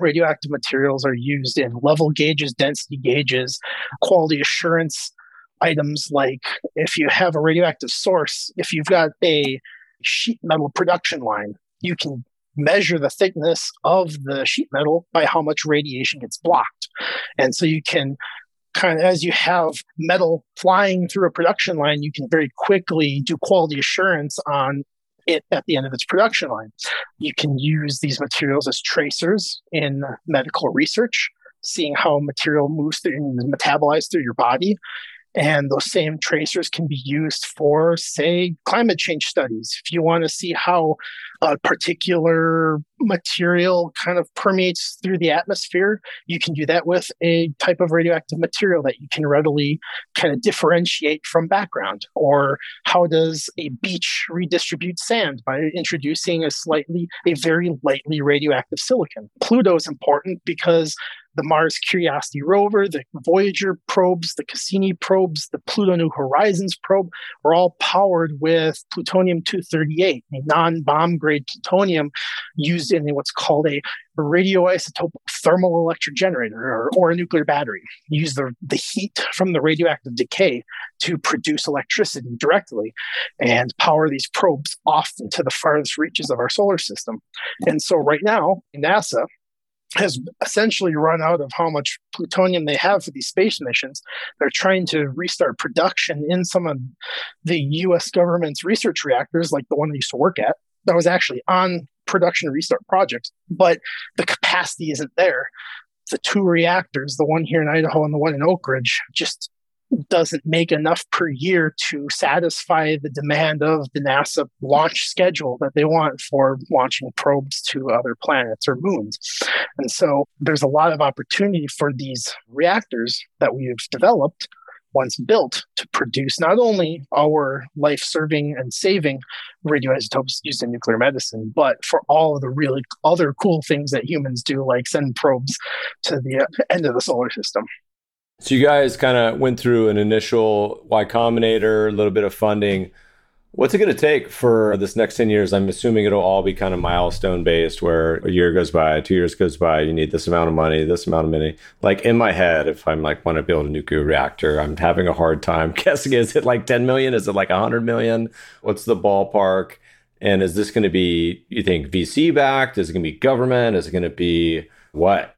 Radioactive materials are used in level gauges, density gauges, quality assurance items. Like if you have a radioactive source, if you've got a sheet metal production line, you can measure the thickness of the sheet metal by how much radiation gets blocked. And so you can kind of, as you have metal flying through a production line, you can very quickly do quality assurance on it at the end of its production line. You can use these materials as tracers in medical research, seeing how material moves through and metabolized through your body. And those same tracers can be used for, say, climate change studies. If you want to see how a particular material kind of permeates through the atmosphere, you can do that with a type of radioactive material that you can readily kind of differentiate from background. Or how does a beach redistribute sand? By introducing a very lightly radioactive silicon. Pluto is important because the Mars Curiosity rover, the Voyager probes, the Cassini probes, the Pluto New Horizons probe were all powered with plutonium-238, a non-bomb grade plutonium used in what's called a radioisotope thermal electric generator or a nuclear battery. You use the heat from the radioactive decay to produce electricity directly and power these probes off into the farthest reaches of our solar system. And so right now, NASA has essentially run out of how much plutonium they have for these space missions. They're trying to restart production in some of the U.S. government's research reactors, like the one I used to work at, that was actually on production restart projects, but the capacity isn't there. The two reactors, the one here in Idaho and the one in Oak Ridge, just doesn't make enough per year to satisfy the demand of the NASA launch schedule that they want for launching probes to other planets or moons. And so there's a lot of opportunity for these reactors that we've developed, once built, to produce not only our life-serving and saving radioisotopes used in nuclear medicine, but for all of the really other cool things that humans do, like send probes to the end of the solar system. So you guys kind of went through an initial Y Combinator, a little bit of funding. What's it going to take for this next 10 years? I'm assuming it'll all be kind of milestone based, where a year goes by, 2 years goes by, you need this amount of money, this amount of money. Like in my head, if I'm like, want to build a nuclear reactor, I'm having a hard time guessing, is it like 10 million? Is it like 100 million? What's the ballpark? And is this going to be, you think, VC backed? Is it going to be government? Is it going to be what?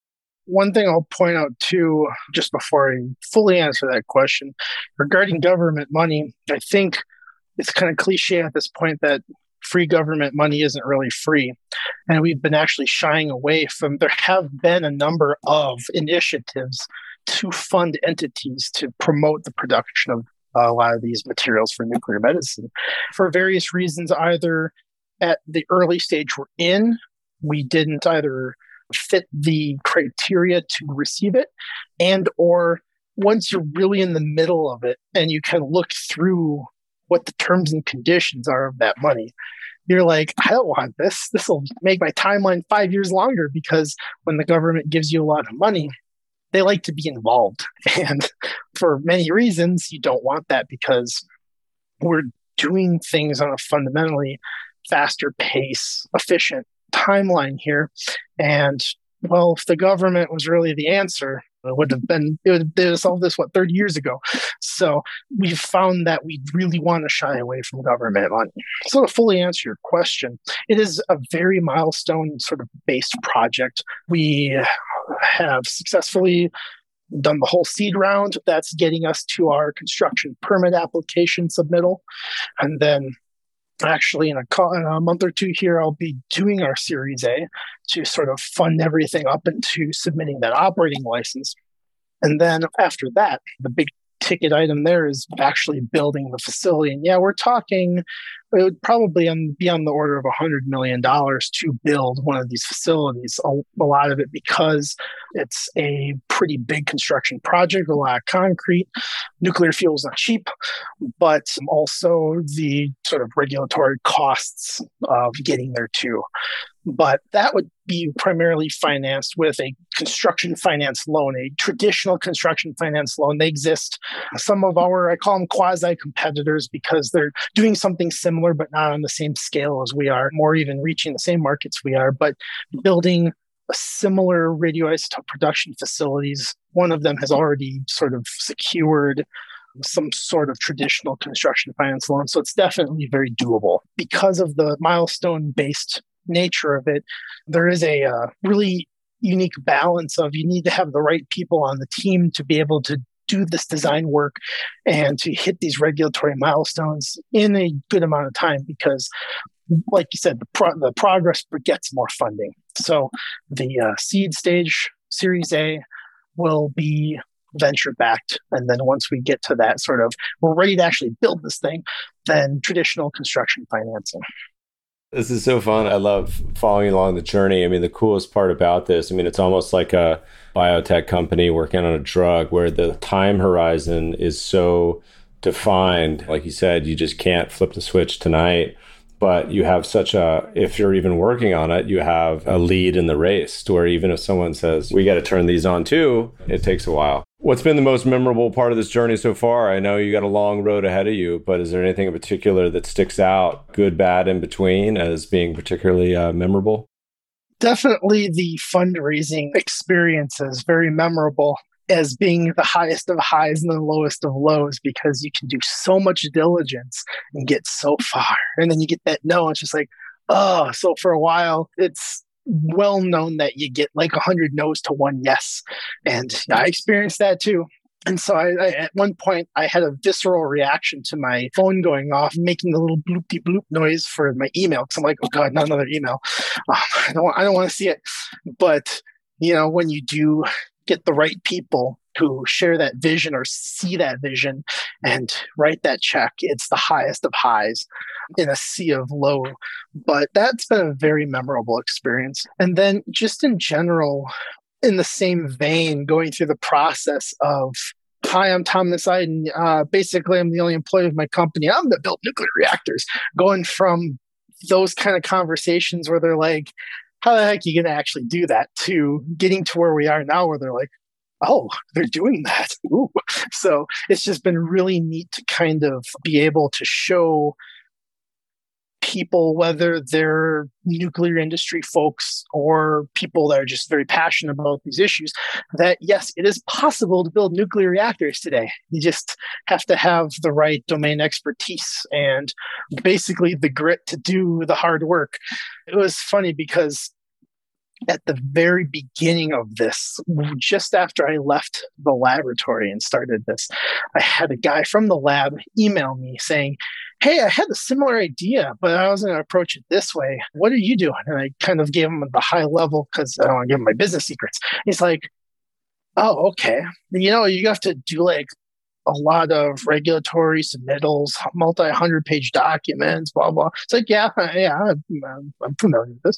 One thing I'll point out too, just before I fully answer that question, regarding government money, I think it's kind of cliche at this point that free government money isn't really free. And we've been actually shying away from, there have been a number of initiatives to fund entities to promote the production of a lot of these materials for nuclear medicine for various reasons, either at the early stage we're in, we didn't either fit the criteria to receive it, and or once you're really in the middle of it and you kind of look through what the terms and conditions are of that money, you're like, I don't want this. This will make my timeline 5 years longer, because when the government gives you a lot of money, they like to be involved. And for many reasons, you don't want that, because we're doing things on a fundamentally faster pace, efficient timeline here. And well, if the government was really the answer, they would have solved this, 30 years ago. So we've found that we really want to shy away from government money. So to fully answer your question, it is a very milestone sort of based project. We have successfully done the whole seed round. That's getting us to our construction permit application submittal. And then actually in a month or two here, I'll be doing our Series A to sort of fund everything up into submitting that operating license. And then after that, the big ticket item there is actually building the facility. And yeah, we're talking, it would probably be on the order of $100 million to build one of these facilities. A lot of it because it's a pretty big construction project, a lot of concrete. Nuclear fuel is not cheap, but also the sort of regulatory costs of getting there too. But that would be primarily financed with a construction finance loan, a traditional construction finance loan. They exist. Some of our, I call them quasi-competitors, because they're doing something similar, but not on the same scale as we are, or even reaching the same markets we are, but building similar radioisotope production facilities. One of them has already sort of secured some sort of traditional construction finance loan. So it's definitely very doable. Because of the milestone-based nature of it, there is a really unique balance of you need to have the right people on the team to be able to do this design work and to hit these regulatory milestones in a good amount of time, because like you said, the progress gets more funding. So the seed stage Series A will be venture backed. And then once we get to that sort of, we're ready to actually build this thing, then traditional construction financing. This is so fun. I love following along the journey. I mean, the coolest part about this, I mean, it's almost like a biotech company working on a drug where the time horizon is so defined. Like you said, you just can't flip the switch tonight, but you have such a, if you're even working on it, you have a lead in the race to where even if someone says, we got to turn these on too, it takes a while. What's been the most memorable part of this journey so far? I know you got a long road ahead of you, but is there anything in particular that sticks out, good, bad, in between, as being particularly memorable? Definitely the fundraising experience is very memorable as being the highest of highs and the lowest of lows, because you can do so much diligence and get so far. And then you get that no, it's just like, oh, so for a while, it's well known that you get like 100 no's to one yes. And I experienced that too. And so I at one point, I had a visceral reaction to my phone going off, making the little bloop-de-bloop noise for my email. Because I'm like, oh God, not another email. I don't want to see it. But, you know, when you do get the right people who share that vision or see that vision and write that check, it's the highest of highs in a sea of low. But that's been a very memorable experience. And then just in general, in the same vein, going through the process of, hi, I'm Thomas Eiden. Basically, I'm the only employee of my company. I'm that built nuclear reactors. Going from those kind of conversations where they're like, how the heck are you going to actually do that, to getting to where we are now where they're like, oh, they're doing that. Ooh. So it's just been really neat to kind of be able to show people, whether they're nuclear industry folks or people that are just very passionate about these issues, that yes, it is possible to build nuclear reactors today. You just have to have the right domain expertise and basically the grit to do the hard work. It was funny because at the very beginning of this, just after I left the laboratory and started this, I had a guy from the lab email me saying, hey, I had a similar idea, but I wasn't going to approach it this way. What are you doing? And I kind of gave him the high level because I don't want to give him my business secrets. He's like, oh, okay. You know, you have to do like a lot of regulatory submittals, multi-100-page documents, blah, blah. It's like, yeah, I'm familiar with this.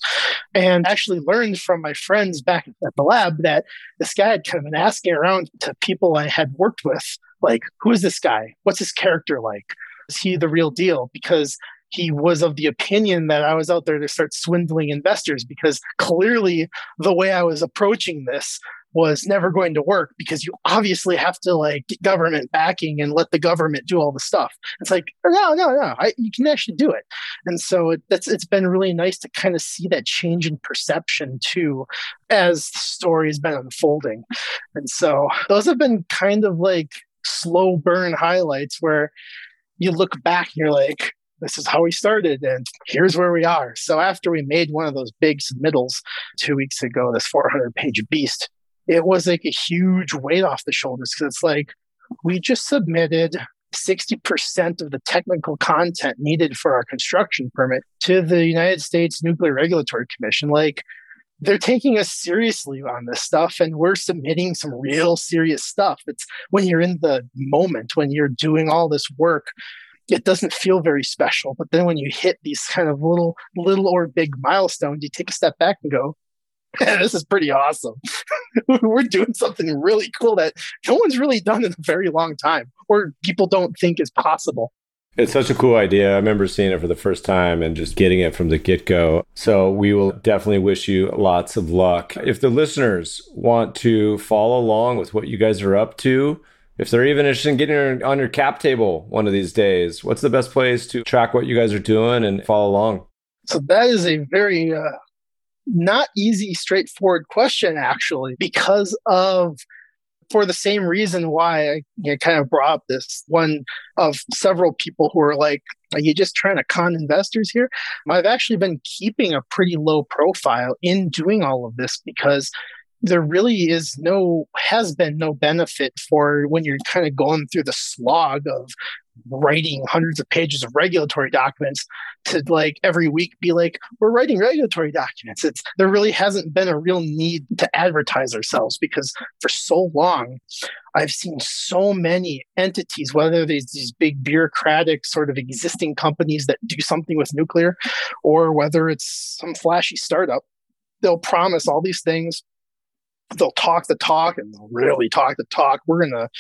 And actually learned from my friends back at the lab that this guy had kind of been asking around to people I had worked with, like, who is this guy? What's his character like? Is he the real deal? Because he was of the opinion that I was out there to start swindling investors, because clearly the way I was approaching this was never going to work, because you obviously have to like get government backing and let the government do all the stuff. It's like, no, you can actually do it. And so it's been really nice to kind of see that change in perception too, as the story has been unfolding. And so those have been kind of like slow burn highlights where you look back and you're like, this is how we started and here's where we are. So after we made one of those big submittals 2 weeks ago, this 400-page beast, it was like a huge weight off the shoulders, because it's like, we just submitted 60% of the technical content needed for our construction permit to the United States Nuclear Regulatory Commission. Like, they're taking us seriously on this stuff, and we're submitting some real serious stuff. It's when you're in the moment, when you're doing all this work, it doesn't feel very special. But then when you hit these kind of little or big milestones, you take a step back and go, man, this is pretty awesome. We're doing something really cool that no one's really done in a very long time, or people don't think is possible. It's such a cool idea. I remember seeing it for the first time and just getting it from the get-go. So we will definitely wish you lots of luck. If the listeners want to follow along with what you guys are up to, if they're even interested in getting on your cap table one of these days, what's the best place to track what you guys are doing and follow along? So that is a very... not easy, straightforward question, actually, because of, for the same reason why I kind of brought up this one of several people who are like, are you just trying to con investors here? I've actually been keeping a pretty low profile in doing all of this, because there really has been no benefit for when you're kind of going through the slog of writing hundreds of pages of regulatory documents to like every week be like, we're writing regulatory documents. There really hasn't been a real need to advertise ourselves, because for so long I've seen so many entities, whether these big bureaucratic sort of existing companies that do something with nuclear, or whether it's some flashy startup, they'll promise all these things. They'll talk the talk, and they'll really talk the talk. We're going to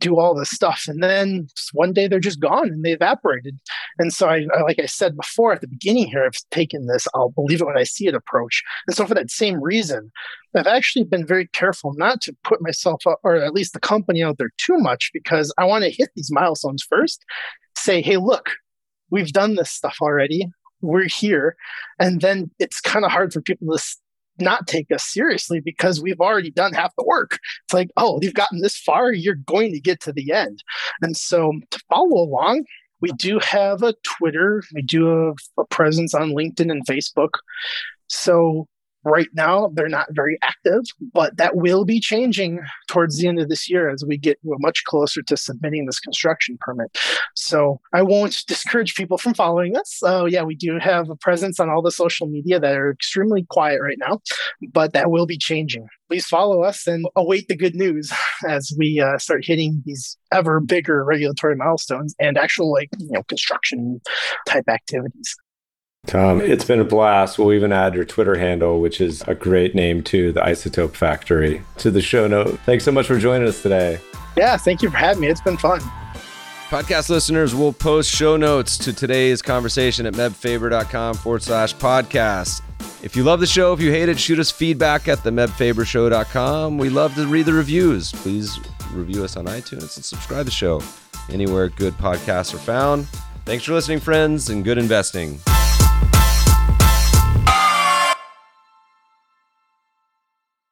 do all this stuff. And then one day they're just gone and they evaporated. And so I, like I said before at the beginning here, I've taken this I'll believe it when I see it approach. And so for that same reason, I've actually been very careful not to put myself up, or at least the company, out there too much, because I want to hit these milestones first, say, hey, look, we've done this stuff already. We're here. And then it's kind of hard for people to not take us seriously, because we've already done half the work. It's like, oh, you've gotten this far, you're going to get to the end. And so to follow along, we do have a Twitter, we do have a presence on LinkedIn and Facebook. So right now, they're not very active, but that will be changing towards the end of this year as we get much closer to submitting this construction permit. So I won't discourage people from following us. So yeah, we do have a presence on all the social media that are extremely quiet right now, but that will be changing. Please follow us and await the good news as we start hitting these ever bigger regulatory milestones and actual construction type activities. Tom, it's been a blast. We'll even add your Twitter handle, which is a great name too, the Isotope Factory, to the show note. Thanks so much for joining us today. Yeah, thank you for having me. It's been fun. Podcast listeners will post show notes to today's conversation at mebfaber.com/podcast. If you love the show, if you hate it, shoot us feedback at themebfabershow.com. We love to read the reviews. Please review us on iTunes and subscribe to the show anywhere good podcasts are found. Thanks for listening, friends, and good investing.